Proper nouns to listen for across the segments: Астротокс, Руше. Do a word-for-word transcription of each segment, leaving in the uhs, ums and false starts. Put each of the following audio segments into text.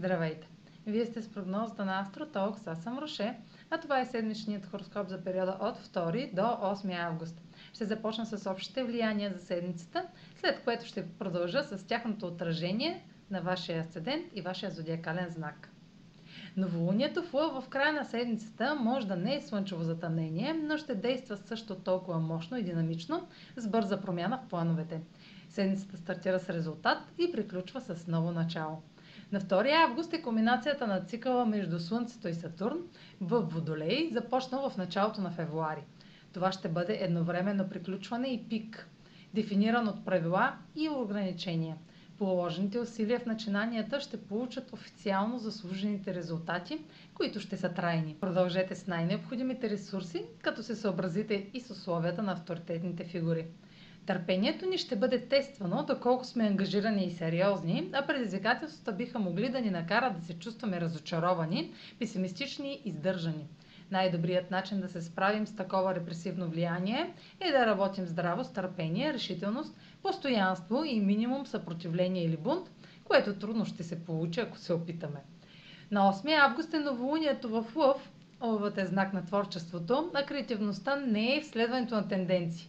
Здравейте! Вие сте с прогнозата на Астротокс, аз съм Руше, а това е седмичният хороскоп за периода от втори до осми август. Ще започна с общите влияния за седмицата, след което ще продължа с тяхното отражение на вашия асцендент и вашия зодиакален знак. Новолунието в Лъв в края на седмицата може да не е слънчево затъмнение, но ще действа също толкова мощно и динамично с бърза промяна в плановете. Седмицата стартира с резултат и приключва с ново начало. На втори август е кулминацията на цикъла между Слънцето и Сатурн в Водолей, започнал в началото на февруари. Това ще бъде едновременно приключване и пик, дефиниран от правила и ограничения. Положените усилия в начинанията ще получат официално заслужените резултати, които ще са трайни. Продължете с най-необходимите ресурси, като се съобразите и с условията на авторитетните фигури. Търпението ни ще бъде тествано, доколко сме ангажирани и сериозни, а предизвикателствата биха могли да ни накарат да се чувстваме разочаровани, песимистични и сдържани. Най-добрият начин да се справим с такова репресивно влияние е да работим здраво с търпение, решителност, постоянство и минимум съпротивление или бунт, което трудно ще се получи, ако се опитаме. На осми август е новолунието в Лъв. Лъвът е знак на творчеството, а креативността не е в следването на тенденции.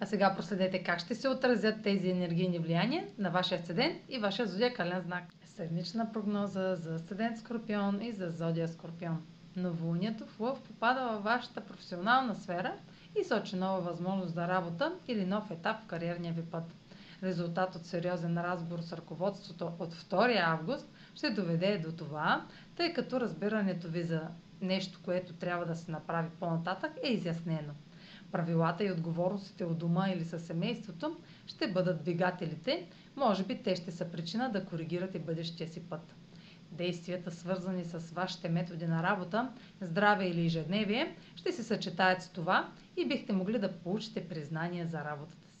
А сега проследете как ще се отразят тези енергийни влияния на вашия асцендент и вашия зодиакален знак. Седмична прогноза за асцендент Скорпион и за зодия Скорпион. Новолунието в Лъв попада във вашата професионална сфера и сочи нова възможност за работа или нов етап в кариерния ви път. Резултат от сериозен разговор с ръководството от втори август ще доведе до това, тъй като разбирането ви за нещо, което трябва да се направи по-нататък, е изяснено. Правилата и отговорностите от дома или със семейството ще бъдат двигателите, може би те ще са причина да коригирате бъдещия си път. Действията, свързани с вашите методи на работа, здраве или ежедневие, ще се съчетаят с това и бихте могли да получите признание за работата си.